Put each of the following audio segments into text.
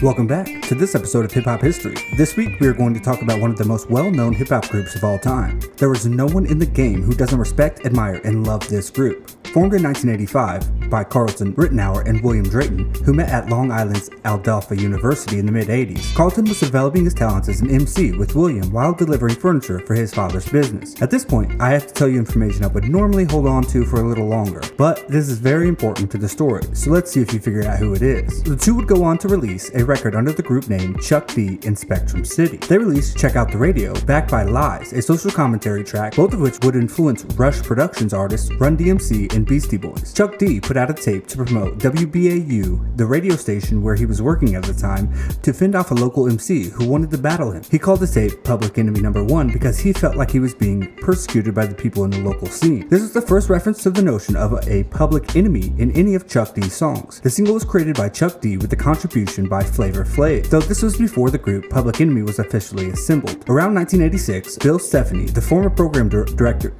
Welcome back to this episode of Hip Hop History. This week we are going to talk about one of the most well-known hip hop groups of all time. There is no one in the game who doesn't respect, admire, and love this group. Formed in 1985 by Carlton Rittenauer and William Drayton, who met at Long Island's Adalpha University in the mid-80s, Carlton was developing his talents as an MC with William while delivering furniture for his father's business. At this point, I have to tell you information I would normally hold on to for a little longer, but this is very important to the story, so let's see if you figure out who it is. The two would go on to release a record under the group name Chuck D in Spectrum City. They released Check Out the Radio, backed by Lies, a social commentary track, both of which would influence Rush Productions artists Run-DMC and Beastie Boys. Chuck D put out a tape to promote WBAU, the radio station where he was working at the time, to fend off a local MC who wanted to battle him. He called the tape Public Enemy #1 because he felt like he was being persecuted by the people in the local scene. This was the first reference to the notion of a public enemy in any of Chuck D's songs. The single was created by Chuck D with a contribution by Flavor Flav, though this was before the group Public Enemy was officially assembled. Around 1986, Bill Stephanie, the former program director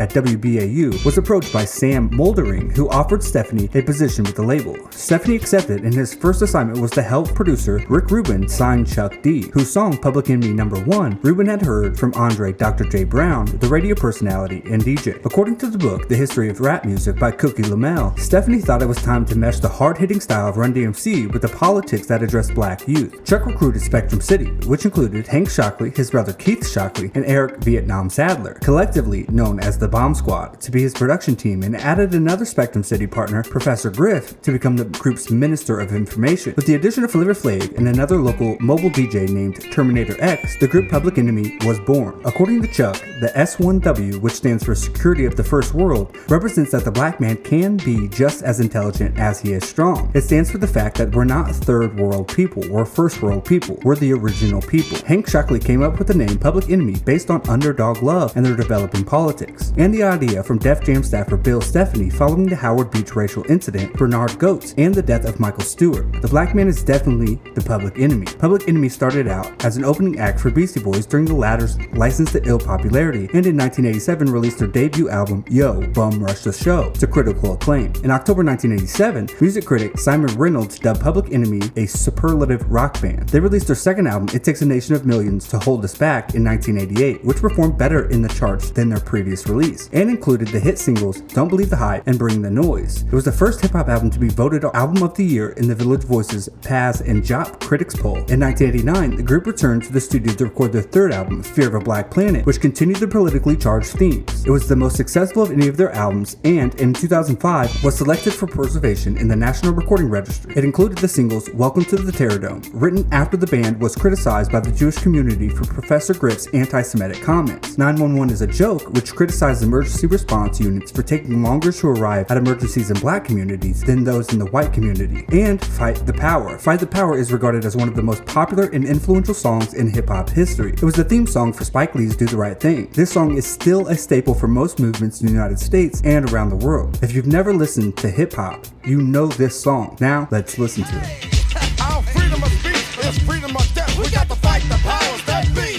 at WBAU, was approached by Sam Molder, who offered Stephanie a position with the label. Stephanie accepted, and his first assignment was to help producer Rick Rubin sign Chuck D, whose song Public Enemy #1 Rubin had heard from Andre Dr. J. Brown, the radio personality and DJ. According to the book The History of Rap Music by Cookie Lamel, Stephanie thought it was time to mesh the hard-hitting style of Run-DMC with the politics that addressed black youth. Chuck recruited Spectrum City, which included Hank Shockley, his brother Keith Shockley, and Eric Vietnam Sadler, collectively known as the Bomb Squad, to be his production team, and added another Spectrum City partner, Professor Griff, to become the group's Minister of Information. With the addition of Flavor Flav and another local mobile DJ named Terminator X, the group Public Enemy was born. According to Chuck, the S1W, which stands for Security of the First World, represents that the black man can be just as intelligent as he is strong. It stands for the fact that we're not third world people, we're first world people, we're the original people. Hank Shockley came up with the name Public Enemy based on underdog love and their developing politics, and the idea from Def Jam staffer Bill Stephanie following the Howard Beach racial incident, Bernard Goetz, and the death of Michael Stewart. The black man is definitely the public enemy. Public Enemy started out as an opening act for Beastie Boys during the latter's License to Ill popularity, and in 1987 released their debut album Yo, Bum Rush The Show to critical acclaim. In October 1987, music critic Simon Reynolds dubbed Public Enemy a superlative rock band. They released their second album, It Takes a Nation of Millions to Hold Us Back in 1988, which performed better in the charts than their previous release, and included the hit singles Don't Believe the Hype and Bring the Noise. It was the first hip-hop album to be voted Album of the Year in the Village Voice's Paz and Jop Critics Poll. In 1989, the group returned to the studio to record their third album, Fear of a Black Planet, which continued the politically charged themes. It was the most successful of any of their albums, and in 2005 was selected for preservation in the National Recording Registry. It included the singles Welcome to the Terror Dome, written after the band was criticized by the Jewish community for Professor Griff's anti-Semitic comments, 911 is a Joke, which criticized emergency response units for taking longer to arrive at emergencies in black communities than those in the white community, and Fight the Power. Fight the Power is regarded as one of the most popular and influential songs in hip-hop history. It was the theme song for Spike Lee's Do the Right Thing. This song is still a staple for most movements in the United States and around the world. If you've never listened to hip-hop, you know this song. Now, let's listen to it. Our freedom of speech is freedom of death. We got to fight the powers that be.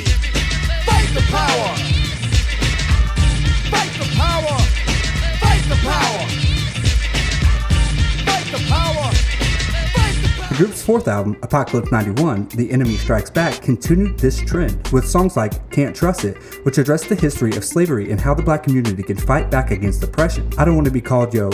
Fight the power. The group's fourth album, Apocalypse 91, The Enemy Strikes Back, continued this trend, with songs like Can't Trust It, which addressed the history of slavery and how the black community can fight back against oppression. I Don't Want to Be Called Yo,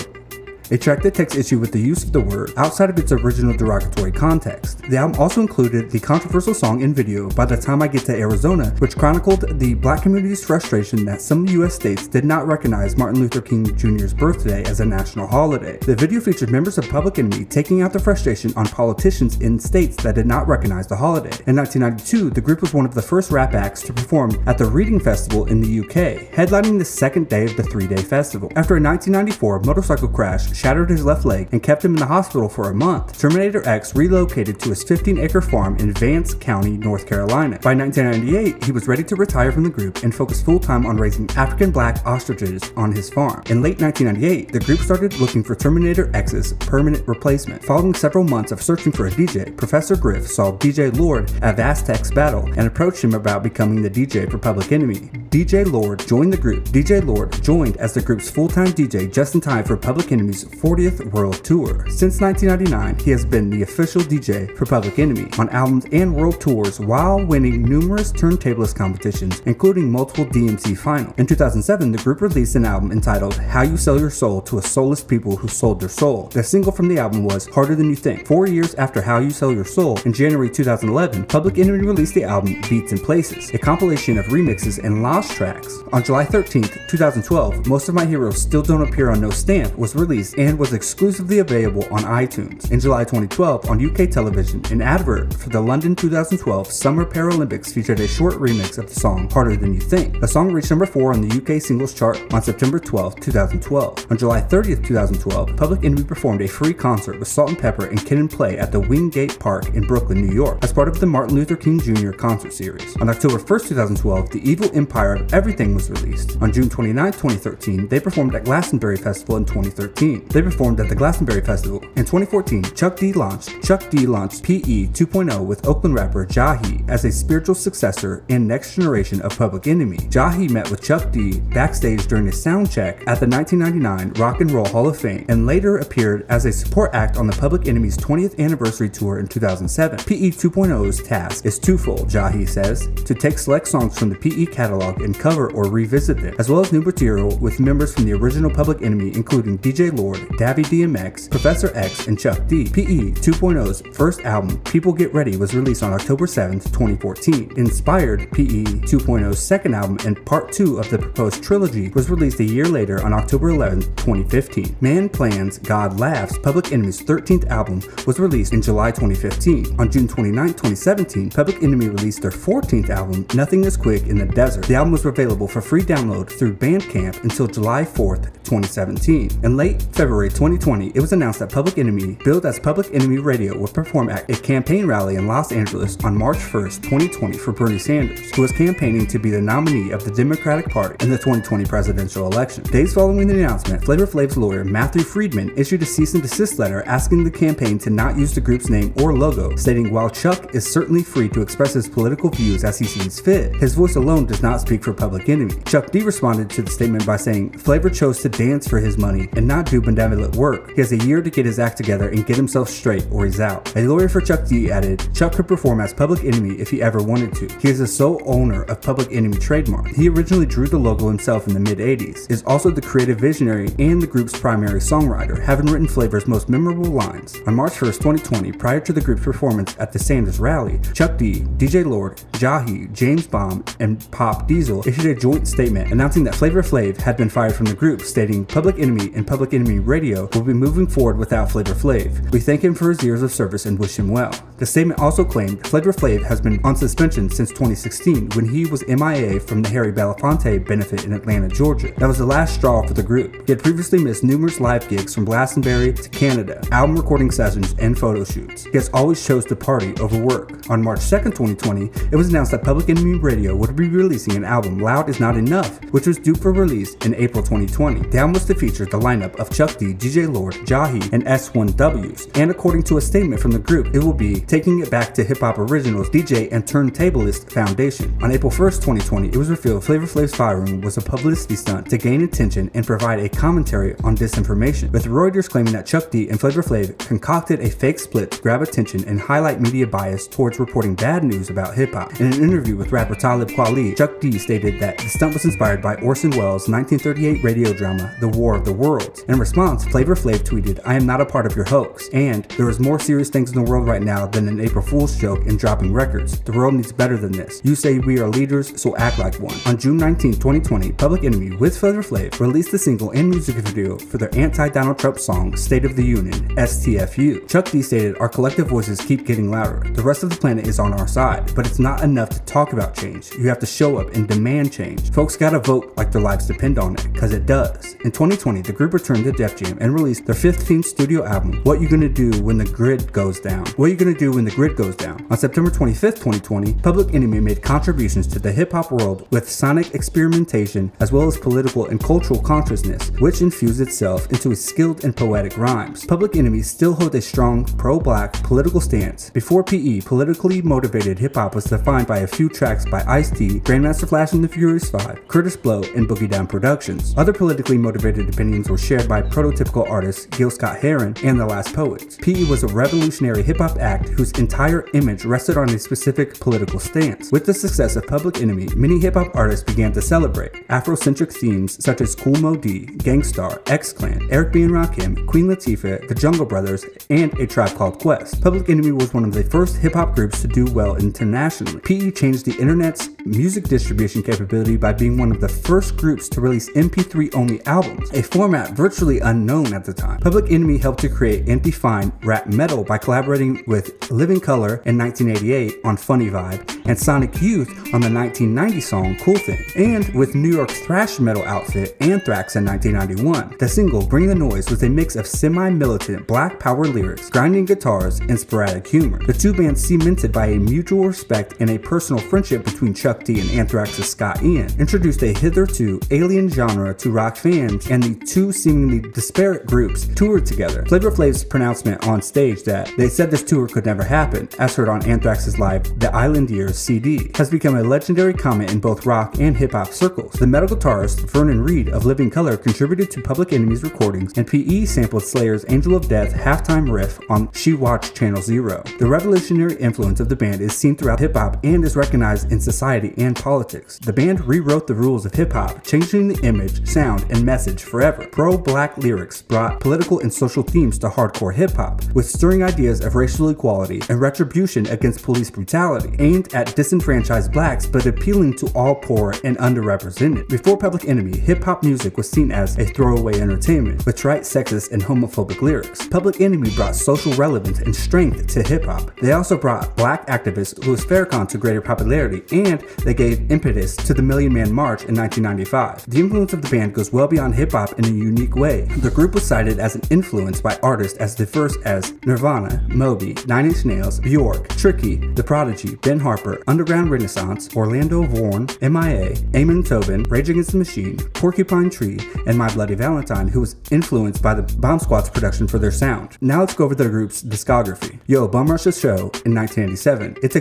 a track that takes issue with the use of the word outside of its original derogatory context. The album also included the controversial song and video By the Time I Get to Arizona, which chronicled the black community's frustration that some US states did not recognize Martin Luther King Jr.'s birthday as a national holiday. The video featured members of Public Enemy taking out their frustration on politicians in states that did not recognize the holiday. In 1992, the group was one of the first rap acts to perform at the Reading Festival in the UK, headlining the second day of the three-day festival. After a 1994 motorcycle crash shattered his left leg and kept him in the hospital for a month, Terminator X relocated to his 15-acre farm in Vance County, North Carolina. By 1998, he was ready to retire from the group and focus full-time on raising African black ostriches on his farm. In late 1998, the group started looking for Terminator X's permanent replacement. Following several months of searching for a DJ, Professor Griff saw DJ Lord at Vastex Battle and approached him about becoming the DJ for Public Enemy. DJ Lord joined the group. DJ Lord joined as the group's full-time DJ just in time for Public Enemy's Ennemy's 40th world tour. Since 1999, he has been the official DJ for Public Enemy on albums and world tours while winning numerous turntablist competitions, including multiple DMC finals. In 2007, the group released an album entitled How You Sell Your Soul to a Soulless People Who Sold Their Soul. The single from the album was Harder Than You Think. 4 years after How You Sell Your Soul, in January 2011, Public Enemy released the album Beats and Places, a compilation of remixes and lost tracks. On July 13, 2012, Most of My Heroes Still Don't Appear on No Stamp was released and was exclusively available on iTunes. In July 2012, on UK television, an advert for the London 2012 Summer Paralympics featured a short remix of the song Harder Than You Think. The song reached number 4 on the UK singles chart on September 12, 2012. On July 30, 2012, Public Enemy performed a free concert with Salt and Pepper and Ken and Play at the Wingate Park in Brooklyn, New York, as part of the Martin Luther King Jr. concert series. On October 1, 2012, The Evil Empire of Everything was released. On June 29, 2013, they performed at Glastonbury Festival in 2013. They performed at the Glastonbury Festival. In 2014, Chuck D launched PE 2.0 with Oakland rapper Jahi as a spiritual successor and next generation of Public Enemy. Jahi met with Chuck D backstage during a sound check at the 1999 Rock and Roll Hall of Fame and later appeared as a support act on the Public Enemy's 20th anniversary tour in 2007. PE 2.0's task is twofold, Jahi says, to take select songs from the PE catalog and cover or revisit them, as well as new material with members from the original Public Enemy, including DJ Lord, Davy DMX, Professor X, and Chuck D. PE 2.0's first album, People Get Ready, was released on October 7, 2014. Inspired, PE 2.0's second album and part 2 of the proposed trilogy was released a year later on October 11, 2015. Man Plans, God Laughs, Public Enemy's 13th album, was released in July 2015. On June 29, 2017, Public Enemy released their 14th album, Nothing Is Quick in the Desert. The album was available for free download through Bandcamp until July 4, 2017. In late February 2020, it was announced that Public Enemy, billed as Public Enemy Radio, would perform at a campaign rally in Los Angeles on March 1, 2020 for Bernie Sanders, who was campaigning to be the nominee of the Democratic Party in the 2020 presidential election. Days following the announcement, Flavor Flav's lawyer, Matthew Friedman, issued a cease and desist letter asking the campaign to not use the group's name or logo, stating, "While Chuck is certainly free to express his political views as he sees fit, his voice alone does not speak for Public Enemy." Chuck D responded to the statement by saying, "Flavor chose to dance for his money and not do benevolent work. He has a year to get his act together and get himself straight or he's out." A lawyer for Chuck D added, "Chuck could perform as Public Enemy if he ever wanted to. He is the sole owner of Public Enemy trademark. He originally drew the logo himself in the mid-80s, is also the creative visionary and the group's primary songwriter, having written Flavor's most memorable lines." On March 1st, 2020, prior to the group's performance at the Sanders rally, Chuck D, DJ Lord, Jahi, James Bomb, and Pop Diesel issued a joint statement announcing that Flavor Flav had been fired from the group, stating, "Public Enemy and Public Enemy Radio will be moving forward without Flavor Flav. We thank him for his years of service and wish him well." The statement also claimed Flavor Flav has been on suspension since 2016 when he was MIA from the Harry Belafonte benefit in Atlanta, Georgia. That was the last straw for the group. He had previously missed numerous live gigs from Glastonbury to Canada, album recording sessions, and photo shoots. He has always chose to party over work. On March 2, 2020, it was announced that Public Enemy Radio would be releasing an album, Loud Is Not Enough, which was due for release in April 2020. The album was to feature the lineup of Chuck D, DJ Lord, Jahi, and S1Ws, and according to a statement from the group, it will be taking it back to Hip Hop Originals DJ and Turntablist Foundation. On April 1st, 2020, it was revealed Flavor Flav's firing was a publicity stunt to gain attention and provide a commentary on disinformation, with Reuters claiming that Chuck D and Flavor Flav concocted a fake split to grab attention and highlight media bias towards reporting bad news about hip hop. In an interview with rapper Talib Kweli, Chuck D stated that the stunt was inspired by Orson Welles' 1938 radio drama, The War of the Worlds. In response, Flavor Flav tweeted, "I am not a part of your hoax, and there is more serious things in the world right now than an April Fool's joke and dropping records. The world needs better than this. You say we are leaders, so act like one." On June 19, 2020, Public Enemy with Flavor Flav released the single and music video for their anti-Donald Trump song, State of the Union, STFU. Chuck D stated, "Our collective voices keep getting louder. The rest of the planet is on our side, but it's not enough to talk about change. You have to show up and demand change. Folks gotta vote like their lives depend on it, cause it does." In 2020, the group returned to Def Jam and released their 15th studio album, What You Gonna Do When the Grid Goes Down. What You Gonna Do When the Grid Goes Down. On September 25th, 2020, Public Enemy made contributions to the hip hop world with sonic experimentation as well as political and cultural consciousness, which infused itself into a skilled and poetic rhymes. Public Enemy still hold a strong pro-black political stance. Before PE, politically motivated hip hop was defined by a few tracks by Ice-T, Grandmaster Flash and the Furious 5, Curtis Blow, and Boogie Down Productions. Other politically motivated opinions were shared by prototypical artists Gil Scott-Heron and The Last Poets. P.E. was a revolutionary hip-hop act whose entire image rested on a specific political stance. With the success of Public Enemy, many hip-hop artists began to celebrate Afrocentric themes such as Kool Moe Dee, Gangstar, X-Clan, Eric B. and Rakim, Queen Latifah, The Jungle Brothers, and A Tribe Called Quest. Public Enemy was one of the first hip-hop groups to do well internationally. P.E. changed the internet's music distribution capability by being one of the first groups to release MP3-only albums, a format virtually unknown at the time. Public Enemy helped to create and define rap metal by collaborating with Living Color in 1988 on Funny Vibe and Sonic Youth on the 1990 song Cool Thing, and with New York's thrash metal outfit Anthrax in 1991. The single Bring the Noise was a mix of semi-militant black power lyrics, grinding guitars, and sporadic humor. The two bands cemented by a mutual respect and a personal friendship between Chuck D and Anthrax's Scott Ian introduced a hitherto alien genre to rock fans, and the two seemingly disparate groups toured together. Flavor Flav's pronouncement on stage that they said this tour could never happen, as heard on Anthrax's live The Island Years CD, has become a legendary comment in both rock and hip-hop circles. The metal guitarist Vernon Reid of Living Color contributed to Public Enemy's recordings, and P.E. sampled Slayer's Angel of Death halftime riff on She Watched Channel Zero. The revolutionary influence of the band is seen throughout hip-hop and is recognized in society and politics. The band rewrote the rules of hip-hop, changing the image, sound, and message forever. Pro-black lyrics brought political and social themes to hardcore hip-hop, with stirring ideas of racial equality and retribution against police brutality, aimed at disenfranchised blacks but appealing to all poor and underrepresented. Before Public Enemy, hip-hop music was seen as a throwaway entertainment, with trite sexist and homophobic lyrics. Public Enemy brought social relevance and strength to hip-hop. They also brought black activist Louis Farrakhan to greater popularity, and they gave impetus to the Million Man March in 1995. The influence of the band goes well beyond hip-hop in a unique way. The group was cited as an influence by artists as diverse as Nirvana, Moby, Nine Inch Nails, Bjork, Tricky, The Prodigy, Ben Harper, Underground Renaissance, Orlando Vaughn, MIA, Eamon Tobin, Rage Against the Machine, Porcupine Tree, and My Bloody Valentine, who was influenced by the Bomb Squad's production for their sound. Now let's go over the group's discography. Yo, Bum Rush The Show in 1987. It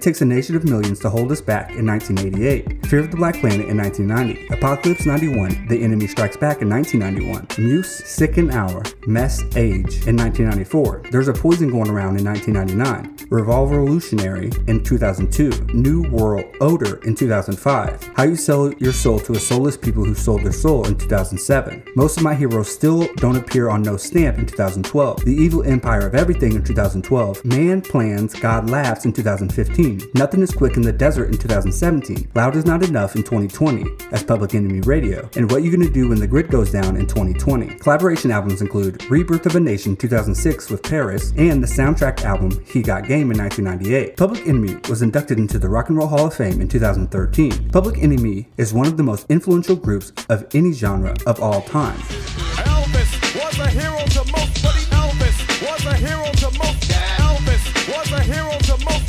Takes a Nation of Millions to Hold Us Back in 1988. Fear of the Black Planet in 1990. Apocalypse 91. The Enemy Strikes Back in 1991. Muse, Sick and Hour, Mess, Age in 1994. There's a Poison Going Around in 1999. Revolutionary in 2002. New World Odor in 2005. How You Sell Your Soul to a Soulless People Who Sold Their Soul in 2007. Most of My Heroes Still Don't Appear on No Stamp in 2012. The Evil Empire of Everything in 2012. Man Plans, God Laughs in 2015. Nothing Is Quick in the Desert in 2017. Loud Is Not Enough in 2020 as Public Enemy Radio. And What You Gonna Do When the Grid Goes Down in 2020. Collaboration albums include Rebirth of a Nation 2006 with Paris, and the soundtrack album He Got Game in 1998. Public Enemy was inducted into the Rock and Roll Hall of Fame in 2013. Public Enemy is one of the most influential groups of any genre of all time. Elvis was a hero to most,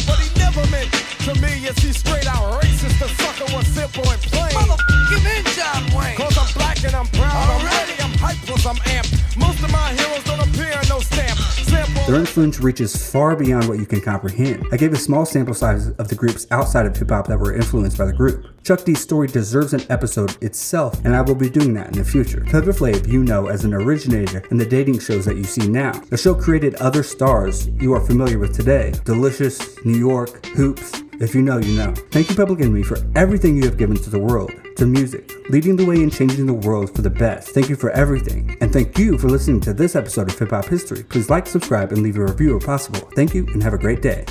but he never meant to me is he straight out racist. The sucker was simple and plain. Motherfucking in John Wayne. 'Cause I'm black and I'm proud. I'm ready, I'm hyped, 'cause I'm amped. Most of my heroes don't appear on no stamp. Their influence reaches far beyond what you can comprehend. I gave a small sample size of the groups outside of hip-hop that were influenced by the group. Chuck D's story deserves an episode itself, and I will be doing that in the future. Flavor Flav you know as an originator in the dating shows that you see now. The show created other stars you are familiar with today. Delicious, New York, Hoops. If you know, you know. Thank you, Public Enemy, for everything you have given to the world, to music, leading the way and changing the world for the best. Thank you for everything. And thank you for listening to this episode of Hip Hop History. Please like, subscribe, and leave a review if possible. Thank you, and have a great day.